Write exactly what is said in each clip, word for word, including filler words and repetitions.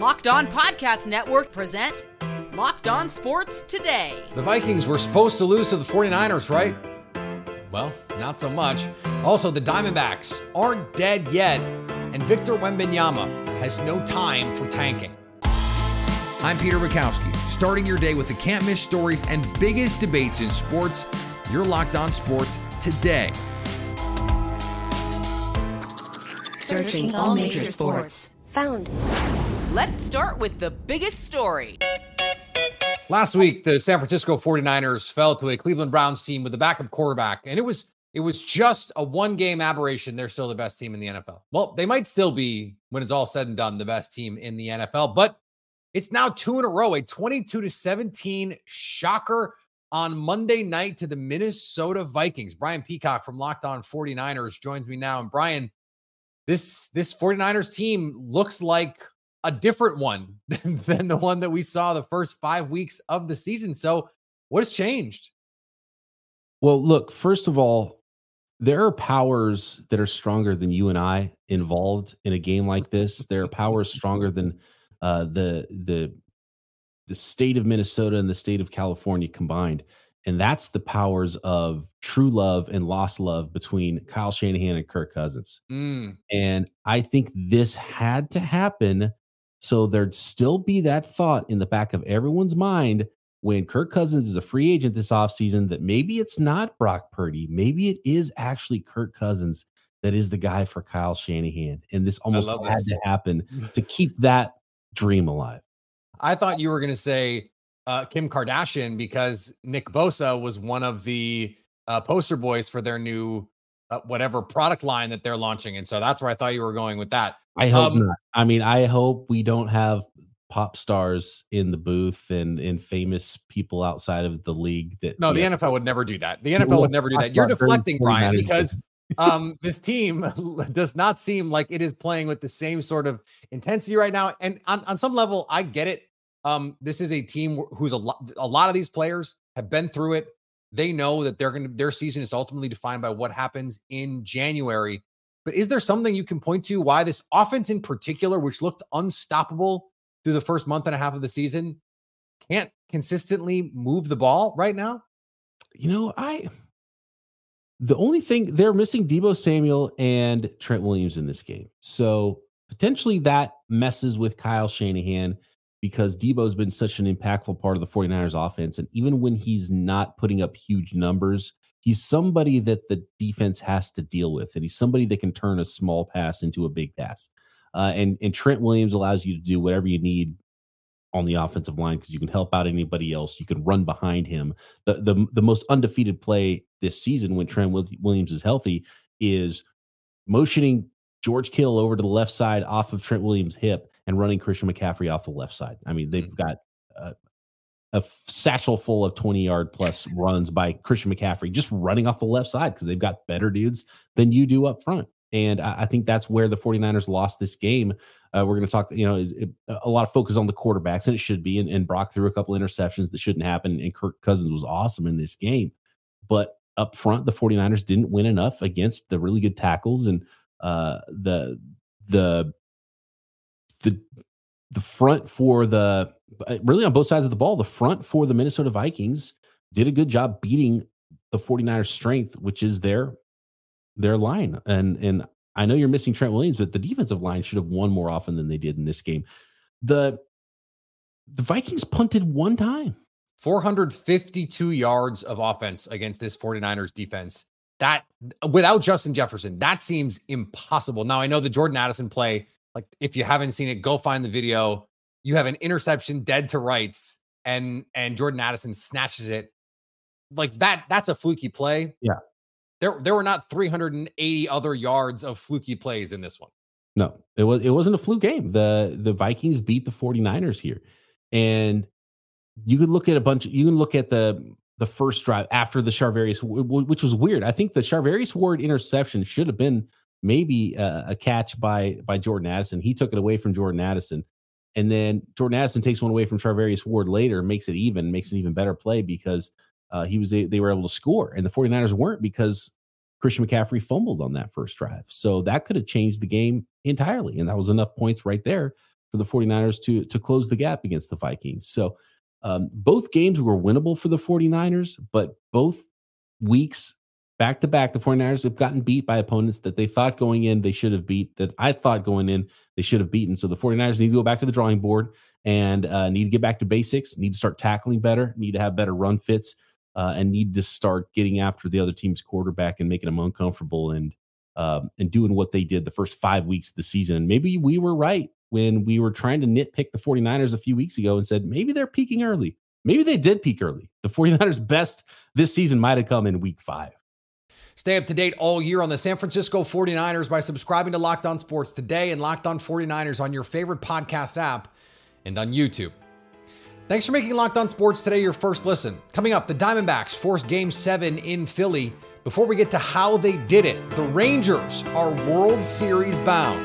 Locked On Podcast Network presents Locked On Sports Today. The Vikings were supposed to lose to the forty-niners, right? Well, not so much. Also, the Diamondbacks aren't dead yet, and Victor Wembanyama has no time for tanking. I'm Peter Bukowski, starting your day with the can't-miss stories and biggest debates in sports. You're Locked On Sports Today. Searching all major sports. Found. Let's start with the biggest story. Last week, the San Francisco forty-niners fell to a Cleveland Browns team with a backup quarterback, and it was it was just a one-game aberration. They're still the best team in the N F L. Well, they might still be, when it's all said and done, the best team in the N F L, but it's now two in a row, a twenty-two to seventeen shocker on Monday night to the Minnesota Vikings. Brian Peacock from Locked On forty-niners joins me now, and Brian, this this forty-niners team looks like a different one than, than the one that we saw the first five weeks of the season. So what has changed? Well, look, first of all, there are powers that are stronger than you and I involved in a game like this. There are powers stronger than uh, the, the, the state of Minnesota and the state of California combined. And that's the powers of true love and lost love between Kyle Shanahan and Kirk Cousins. Mm. And I think this had to happen. So there'd still be that thought in the back of everyone's mind when Kirk Cousins is a free agent this offseason that maybe it's not Brock Purdy. Maybe it is actually Kirk Cousins that is the guy for Kyle Shanahan. And this almost had this. to happen to keep that dream alive. I thought you were going to say uh, Kim Kardashian, because Nick Bosa was one of the uh, poster boys for their new Uh, whatever product line that they're launching. And so that's where I thought you were going with that. I hope um, not. I mean, I hope we don't have pop stars in the booth and, and famous people outside of the league. That No, the know. N F L would never do that. The N F L would never do that. You're deflecting, Brian, because um, this team does not seem like it is playing with the same sort of intensity right now. And on, on some level, I get it. Um, this is a team who's a lot, a lot of these players have been through it. They know that they're going to, their season is ultimately defined by what happens in January. But is there something you can point to why this offense in particular, which looked unstoppable through the first month and a half of the season, can't consistently move the ball right now? You know, I, the only thing they're missing, Deebo Samuel and Trent Williams in this game. So potentially that messes with Kyle Shanahan, because Deebo's been such an impactful part of the forty-niners offense. And even when he's not putting up huge numbers, he's somebody that the defense has to deal with. And he's somebody that can turn a small pass into a big pass. Uh, and, and Trent Williams allows you to do whatever you need on the offensive line because you can help out anybody else. You can run behind him. The, the, the most undefeated play this season when Trent Williams is healthy is motioning George Kittle over to the left side off of Trent Williams' hip and running Christian McCaffrey off the left side. I mean, they've got uh, a satchel full of twenty-yard plus runs by Christian McCaffrey just running off the left side because they've got better dudes than you do up front. And I, I think that's where the forty-niners lost this game. Uh, we're going to talk, you know, is, it, a lot of focus on the quarterbacks, and it should be. And, and Brock threw a couple interceptions that shouldn't happen, and Kirk Cousins was awesome in this game. But up front, the forty-niners didn't win enough against the really good tackles and uh, the the... The the front for the, really on both sides of the ball, the front for the Minnesota Vikings did a good job beating the forty-niners strength, which is their their line. And and I know you're missing Trent Williams, but the defensive line should have won more often than they did in this game. The the Vikings punted one time. four hundred fifty-two yards of offense against this forty-niners defense. That, without Justin Jefferson, that seems impossible. Now, I know the Jordan Addison play, like, if you haven't seen it, go find the video. You have an interception dead to rights, and and Jordan Addison snatches it. Like, that, that's a fluky play. Yeah. There there were not three hundred eighty other yards of fluky plays in this one. No, it was it wasn't a fluke game. The the Vikings beat the forty-niners here. And you could look at a bunch. You can look at the the first drive after the Charvarius, which was weird. I think the Charvarius Ward interception should have been maybe a, a catch by by Jordan Addison. He took it away from Jordan Addison, and then Jordan Addison takes one away from Charvarius Ward later, makes it even, makes an even better play because uh, he was they, they were able to score, and the 49ers weren't because Christian McCaffrey fumbled on that first drive. So that could have changed the game entirely, and that was enough points right there for the 49ers to, to close the gap against the Vikings. So um, both games were winnable for the 49ers, but both weeks back-to-back, the 49ers have gotten beat by opponents that they thought going in they should have beat, that I thought going in they should have beaten. So the 49ers need to go back to the drawing board and uh, need to get back to basics, need to start tackling better, need to have better run fits, Uh, and need to start getting after the other team's quarterback and making them uncomfortable and um, and doing what they did the first five weeks of the season. And maybe we were right when we were trying to nitpick the 49ers a few weeks ago and said, maybe they're peaking early. Maybe they did peak early. The 49ers best this season might have come in week five. Stay up to date all year on the San Francisco 49ers by subscribing to Locked On Sports Today and Locked On 49ers on your favorite podcast app and on YouTube. Thanks for making Locked On Sports Today your first listen. Coming up, the Diamondbacks force Game seven in Philly. Before we get to how they did it, the Rangers are World Series bound.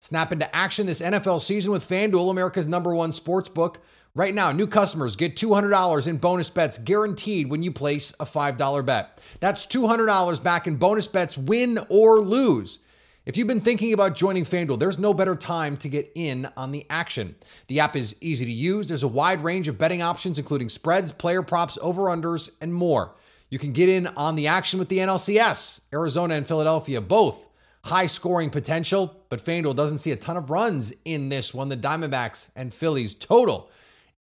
Snap into action this N F L season with FanDuel, America's number one sports book. Right now, new customers get two hundred dollars in bonus bets guaranteed when you place a five dollar bet. That's two hundred dollars back in bonus bets, win or lose. If you've been thinking about joining FanDuel, there's no better time to get in on the action. The app is easy to use. There's a wide range of betting options, including spreads, player props, over-unders, and more. You can get in on the action with the N L C S. Arizona and Philadelphia, both high scoring potential, but FanDuel doesn't see a ton of runs in this one. The Diamondbacks and Phillies total,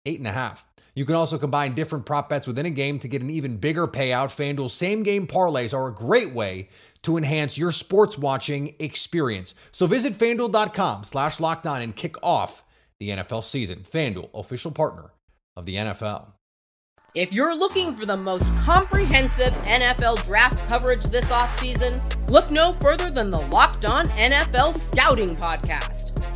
eight and a half. You can also combine different prop bets within a game to get an even bigger payout. FanDuel same-game parlays are a great way to enhance your sports watching experience. So visit FanDuel.com slash locked on and kick off the N F L season. FanDuel, official partner of the N F L. If you're looking for the most comprehensive N F L draft coverage this offseason, look no further than the Locked On N F L Scouting Podcast.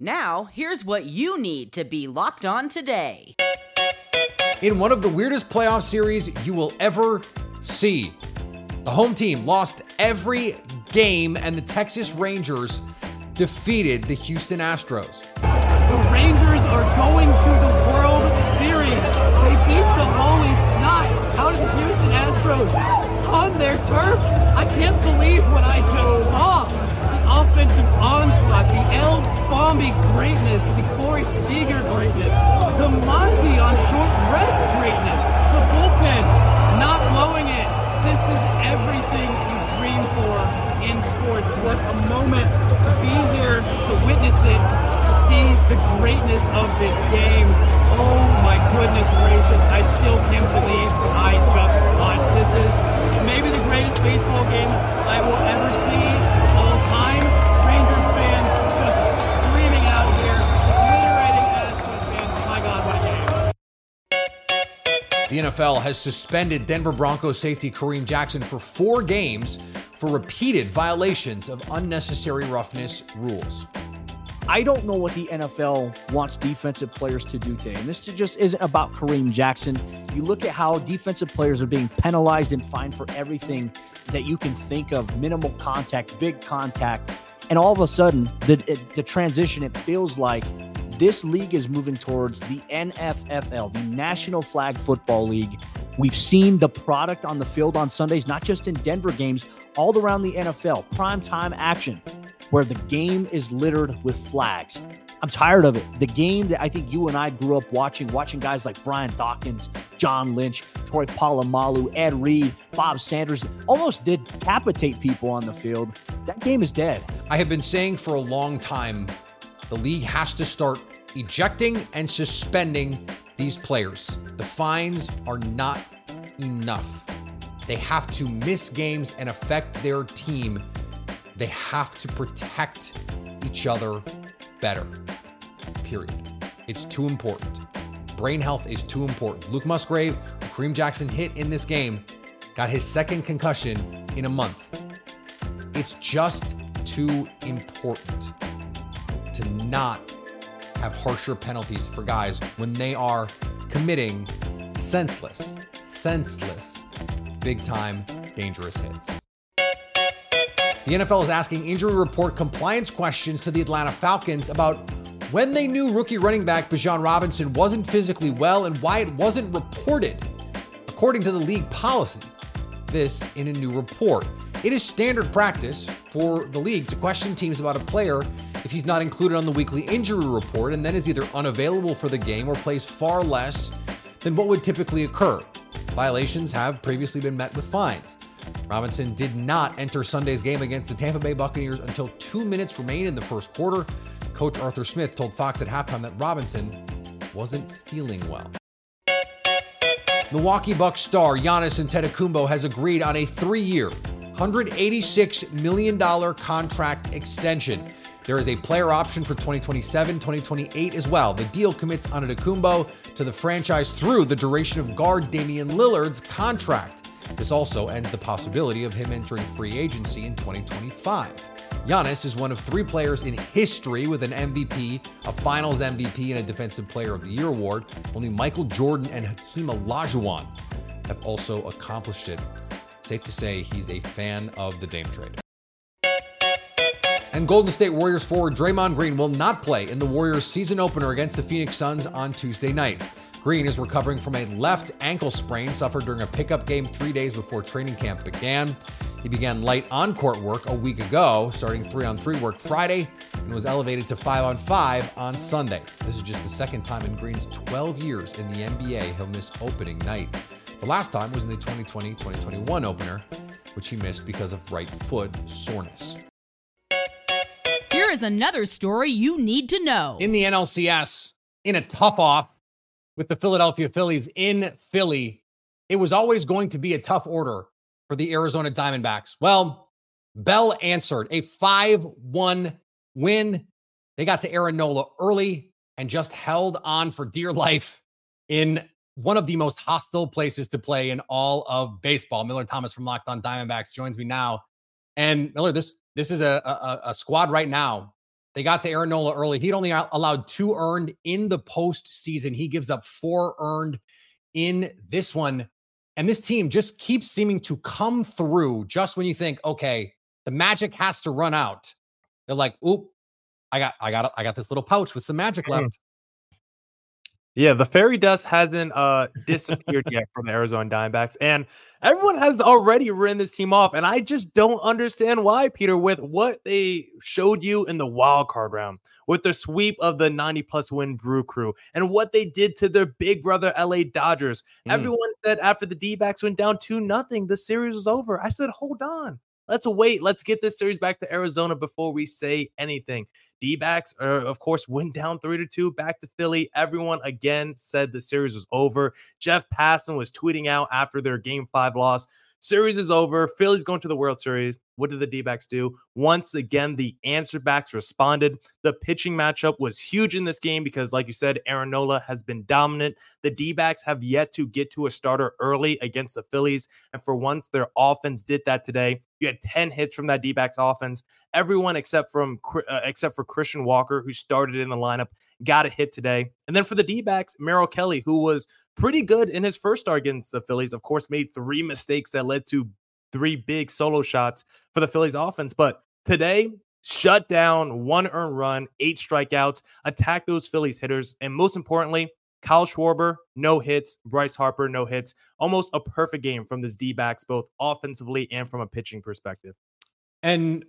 Now, here's what you need to be locked on today. In one of the weirdest playoff series you will ever see, the home team lost every game and the Texas Rangers defeated the Houston Astros. The Rangers are going to the World Series. They beat the holy snot out of the Houston Astros on their turf. I can't believe what I just saw. Offensive onslaught, the El Bombi greatness, the Corey Seager greatness, the Monty on short rest greatness, the bullpen not blowing it. This is everything you dream for in sports. What a moment to be here, to witness it, to see the greatness of this game. Oh my goodness gracious, I still can't believe what I just watched. This is maybe the greatest baseball game I will ever see. Time, Rangers fans just screaming out here, obliterating Astros fans. My God, what a game. The N F L has suspended Denver Broncos safety Kareem Jackson for four games for repeated violations of unnecessary roughness rules. I don't know what the N F L wants defensive players to do today, and this just isn't about Kareem Jackson. You look at how defensive players are being penalized and fined for everything that you can think of, minimal contact, big contact, and all of a sudden, the, the transition, it feels like this league is moving towards the N F F L, the National Flag Football League. We've seen the product on the field on Sundays, not just in Denver games, all around the N F L, primetime action, where the game is littered with flags. I'm tired of it. The game that I think you and I grew up watching, watching guys like Brian Dawkins, John Lynch, Troy Polamalu, Ed Reed, Bob Sanders, almost did decapitate people on the field. That game is dead. I have been saying for a long time, the league has to start ejecting and suspending these players. The fines are not enough. They have to miss games and affect their team. They have to protect each other better, period. It's too important. Brain health is too important. Luke Musgrave, Kareem Jackson hit in this game, got his second concussion in a month. It's just too important to not have harsher penalties for guys when they are committing senseless, senseless, big-time, dangerous hits. The N F L is asking injury report compliance questions to the Atlanta Falcons about when they knew rookie running back Bijan Robinson wasn't physically well and why it wasn't reported according to the league policy. This in a new report. It is standard practice for the league to question teams about a player if he's not included on the weekly injury report and then is either unavailable for the game or plays far less than what would typically occur. Violations have previously been met with fines. Robinson did not enter Sunday's game against the Tampa Bay Buccaneers until two minutes remained in the first quarter. Coach Arthur Smith told Fox at halftime that Robinson wasn't feeling well. Milwaukee Bucks star Giannis Antetokounmpo has agreed on a three-year, one hundred eighty-six million dollars contract extension. There is a player option for twenty twenty-seven, twenty twenty-eight as well. The deal commits Antetokounmpo to the franchise through the duration of guard Damian Lillard's contract. This also ends the possibility of him entering free agency in twenty twenty-five. Giannis is one of three players in history with an M V P, a Finals M V P, and a Defensive Player of the Year award. Only Michael Jordan and Hakeem Olajuwon have also accomplished it. Safe to say he's a fan of the Dame trade. And Golden State Warriors forward Draymond Green will not play in the Warriors' season opener against the Phoenix Suns on Tuesday night. Green is recovering from a left ankle sprain suffered during a pickup game three days before training camp began. He began light on-court work a week ago, starting three-on-three work Friday, and was elevated to five-on-five on Sunday. This is just the second time in Green's twelve years in the N B A he'll miss opening night. The last time was in the twenty twenty, twenty twenty-one opener, which he missed because of right foot soreness. Here is another story you need to know. In the N L C S, in a tough-off, with the Philadelphia Phillies in Philly, it was always going to be a tough order for the Arizona Diamondbacks. Well, Bell answered a five one win. They got to Aaron Nola early and just held on for dear life in one of the most hostile places to play in all of baseball. Miller Thomas from Locked On Diamondbacks joins me now. And Miller, this, this is a, a, a squad right now. They got to Aaron Nola early. He'd only allowed two earned in the postseason. He gives up four earned in this one. And this team just keeps seeming to come through just when you think, okay, the magic has to run out. They're like, oop, I got I got I got this little pouch with some magic left. Yeah, the fairy dust hasn't uh, disappeared yet from the Arizona Diamondbacks. And everyone has already written this team off. And I just don't understand why, Peter, with what they showed you in the wild card round, with the sweep of the ninety-plus win Brew Crew, and what they did to their big brother L A Dodgers. Mm. Everyone said after the D-backs went down two nothing, the series was over. I said, hold on. Let's wait. Let's get this series back to Arizona before we say anything. D-backs, are, of course, went down three to two, back to Philly. Everyone, again, said the series was over. Jeff Passan was tweeting out after their Game five loss, series is over. Philly's going to the World Series. What did the D-backs do? Once again, the answer backs responded. The pitching matchup was huge in this game because, like you said, Aaron Nola has been dominant. The D-backs have yet to get to a starter early against the Phillies. And for once, their offense did that today. You had ten hits from that D-backs offense. Everyone except from uh, except for Christian Walker, who started in the lineup, got a hit today. And then for the D-backs, Merrill Kelly, who was pretty good in his first start against the Phillies, of course, made three mistakes that led to three big solo shots for the Phillies offense. But today, shut down, one earned run, eight strikeouts, attack those Phillies hitters. And most importantly, Kyle Schwarber, no hits. Bryce Harper, no hits. Almost a perfect game from this D-backs, both offensively and from a pitching perspective. And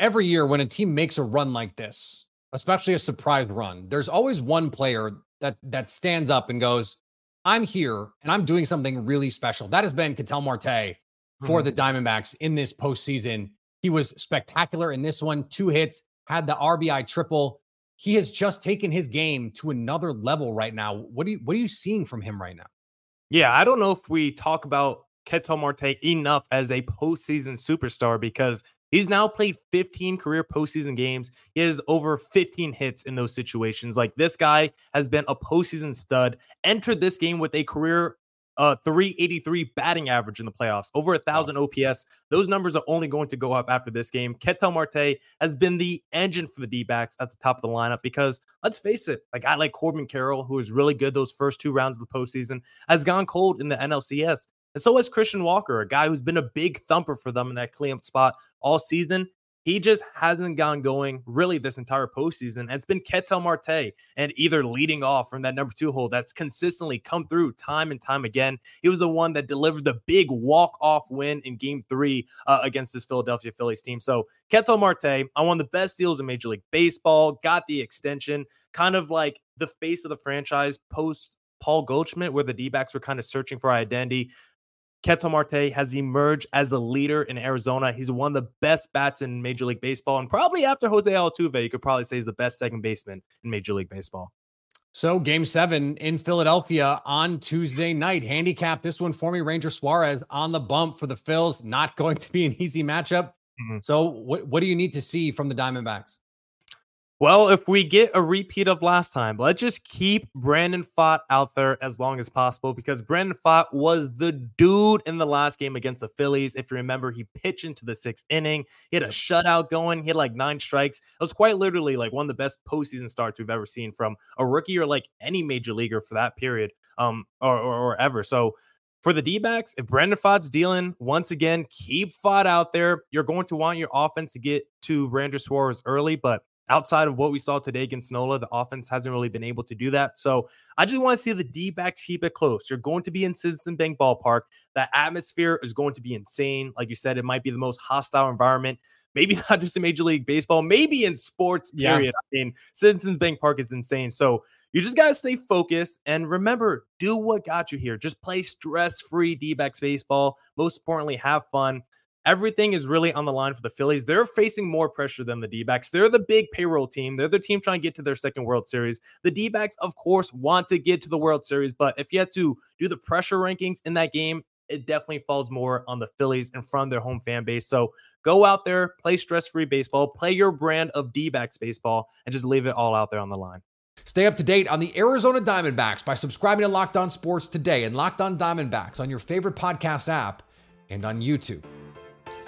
every year when a team makes a run like this, especially a surprise run, there's always one player that that stands up and goes, I'm here and I'm doing something really special. That has been Ketel Marte for mm-hmm. the Diamondbacks in this postseason. He was spectacular in this one. Two hits, had the R B I triple. he has just taken his game to another level right now. What do you, what are you seeing from him right now? Yeah, I don't know if we talk about Ketel Marte enough as a postseason superstar, because he's now played fifteen career postseason games. He has over fifteen hits in those situations. Like, this guy has been a postseason stud, entered this game with a career uh, three eighty-three batting average in the playoffs, over a thousand wow. O P S. Those numbers are only going to go up after this game. Ketel Marte has been the engine for the D-backs at the top of the lineup, because let's face it, a guy like Corbin Carroll, who was really good those first two rounds of the postseason, has gone cold in the N L C S. And so has Christian Walker, a guy who's been a big thumper for them in that cleanup spot all season. He just hasn't gone going really this entire postseason. And it's been Ketel Marte and either leading off from that number two hole that's consistently come through time and time again. He was the one that delivered the big walk-off win in game three uh, against this Philadelphia Phillies team. So Ketel Marte, on one of the best deals in Major League Baseball, got the extension, kind of like the face of the franchise post Paul Goldschmidt, where the D-backs were kind of searching for identity. Ketel Marte has emerged as a leader in Arizona. He's one of the best bats in Major League Baseball. And probably after Jose Altuve, you could probably say he's the best second baseman in Major League Baseball. So game seven in Philadelphia on Tuesday night. Handicap this one for me. Ranger Suarez on the bump for the Phils. Not going to be an easy matchup. Mm-hmm. So what, what do you need to see from the Diamondbacks? Well, if we get a repeat of last time, let's just keep Brandon Pfaadt out there as long as possible, because Brandon Pfaadt was the dude in the last game against the Phillies. If you remember, he pitched into the sixth inning. He had a shutout going. He had like nine strikes. It was quite literally like one of the best postseason starts we've ever seen from a rookie or like any major leaguer for that period um, or, or, or ever. So for the D-backs, if Brandon Pfaadt's dealing, once again, keep Pfaadt out there. You're going to want your offense to get to Ranger Suarez early, but outside of what we saw today against Nola, the offense hasn't really been able to do that. So I just want to see the D-backs keep it close. You're going to be in Citizens Bank Ballpark. That atmosphere is going to be insane. Like you said, it might be the most hostile environment. Maybe not just in Major League Baseball, maybe in sports, period. Yeah. I mean, Citizens Bank Park is insane. So you just got to stay focused and remember, do what got you here. Just play stress-free D-backs baseball. Most importantly, have fun. Everything is really on the line for the Phillies. They're facing more pressure than the D-backs. They're the big payroll team. They're the team trying to get to their second World Series. The D-backs, of course, want to get to the World Series, but if you had to do the pressure rankings in that game, it definitely falls more on the Phillies in front of their home fan base. So go out there, play stress-free baseball, play your brand of D-backs baseball, and just leave it all out there on the line. Stay up to date on the Arizona Diamondbacks by subscribing to Locked On Sports Today and Locked On Diamondbacks on your favorite podcast app and on YouTube.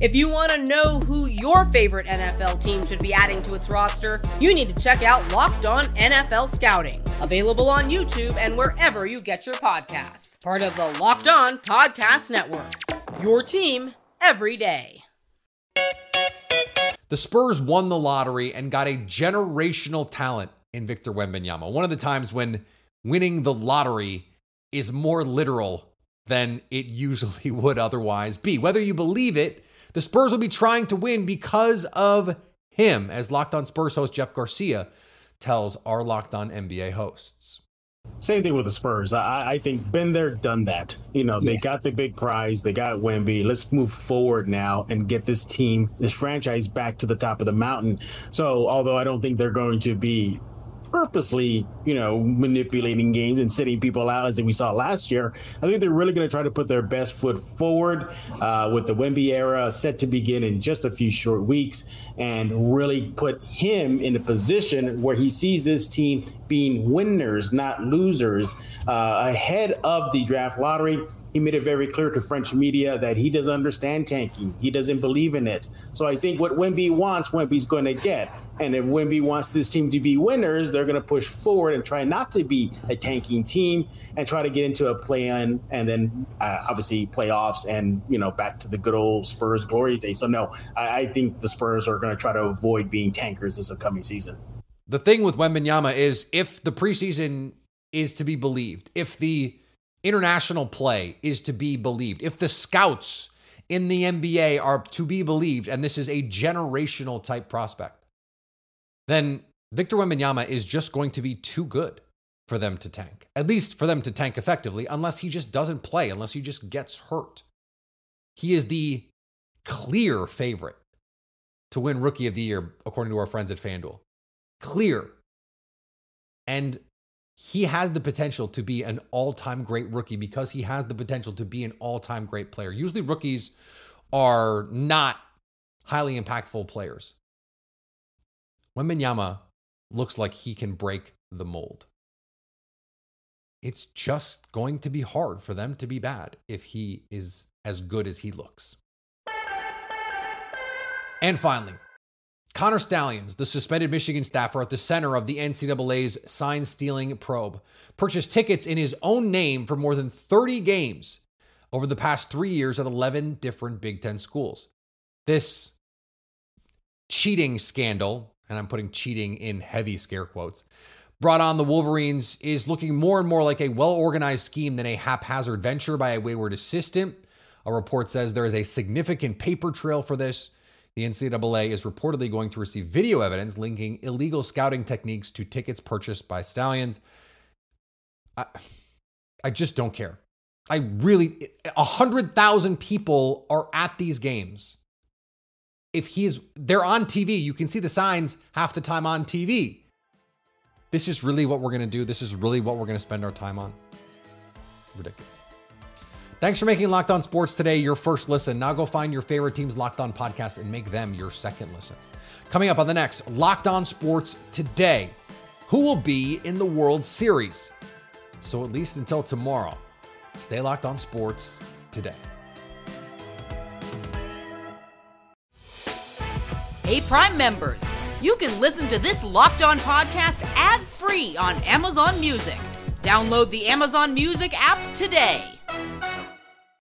If you want to know who your favorite N F L team should be adding to its roster, you need to check out Locked On N F L Scouting, available on YouTube and wherever you get your podcasts. Part of the Locked On Podcast Network, your team every day. The Spurs won the lottery and got a generational talent in Victor Wembanyama. One of the times when winning the lottery is more literal than it usually would otherwise be. Whether you believe it, the Spurs will be trying to win because of him, as Locked On Spurs host Jeff Garcia tells our Locked On N B A hosts. Same thing with the Spurs. I, I think been there, done that. You know, yeah. They got the big prize. They got Wemby. Let's move forward now and get this team, this franchise back to the top of the mountain. So although I don't think they're going to be purposely, you know, manipulating games and sitting people out as we saw last year, I think they're really going to try to put their best foot forward uh, with the Wemby era set to begin in just a few short weeks and really put him in a position where he sees this team being winners, not losers, uh, ahead of the draft lottery. He made it very clear to French media that he doesn't understand tanking. He doesn't believe in it. So I think what Wemby wants, Wemby's going to get. And if Wemby wants this team to be winners, they're going to push forward and try not to be a tanking team and try to get into a play-in and then uh, obviously playoffs and, you know, back to the good old Spurs glory days. So, no, I, I think the Spurs are going to try to avoid being tankers this upcoming season. The thing with Wembanyama is if the preseason is to be believed, if the international play is to be believed, if the scouts in the N B A are to be believed, and this is a generational type prospect, then Victor Wembanyama is just going to be too good for them to tank, at least for them to tank effectively, unless he just doesn't play, unless he just gets hurt. He is the clear favorite to win Rookie of the Year, according to our friends at FanDuel. Clear. And he has the potential to be an all-time great rookie because he has the potential to be an all-time great player. Usually rookies are not highly impactful players. Wembanyama looks like he can break the mold. It's just going to be hard for them to be bad if he is as good as he looks. And finally, Connor Stallions, the suspended Michigan staffer at the center of the N C double A's sign-stealing probe, purchased tickets in his own name for more than thirty games over the past three years at eleven different Big Ten schools. This cheating scandal, and I'm putting cheating in heavy scare quotes, brought on the Wolverines is looking more and more like a well-organized scheme than a haphazard venture by a wayward assistant. A report says there is a significant paper trail for this. The N C double A is reportedly going to receive video evidence linking illegal scouting techniques to tickets purchased by Stallions. I, I just don't care. I really, one hundred thousand people are at these games. If he is, they're on T V. You can see the signs half the time on T V. This is really what we're going to do. This is really what we're going to spend our time on. Ridiculous. Thanks for making Locked On Sports Today your first listen. Now go find your favorite team's Locked On podcast and make them your second listen. Coming up on the next Locked On Sports Today, who will be in the World Series? So at least until tomorrow, stay locked on sports today. Hey, Prime members, you can listen to this Locked On podcast ad-free on Amazon Music. Download the Amazon Music app today.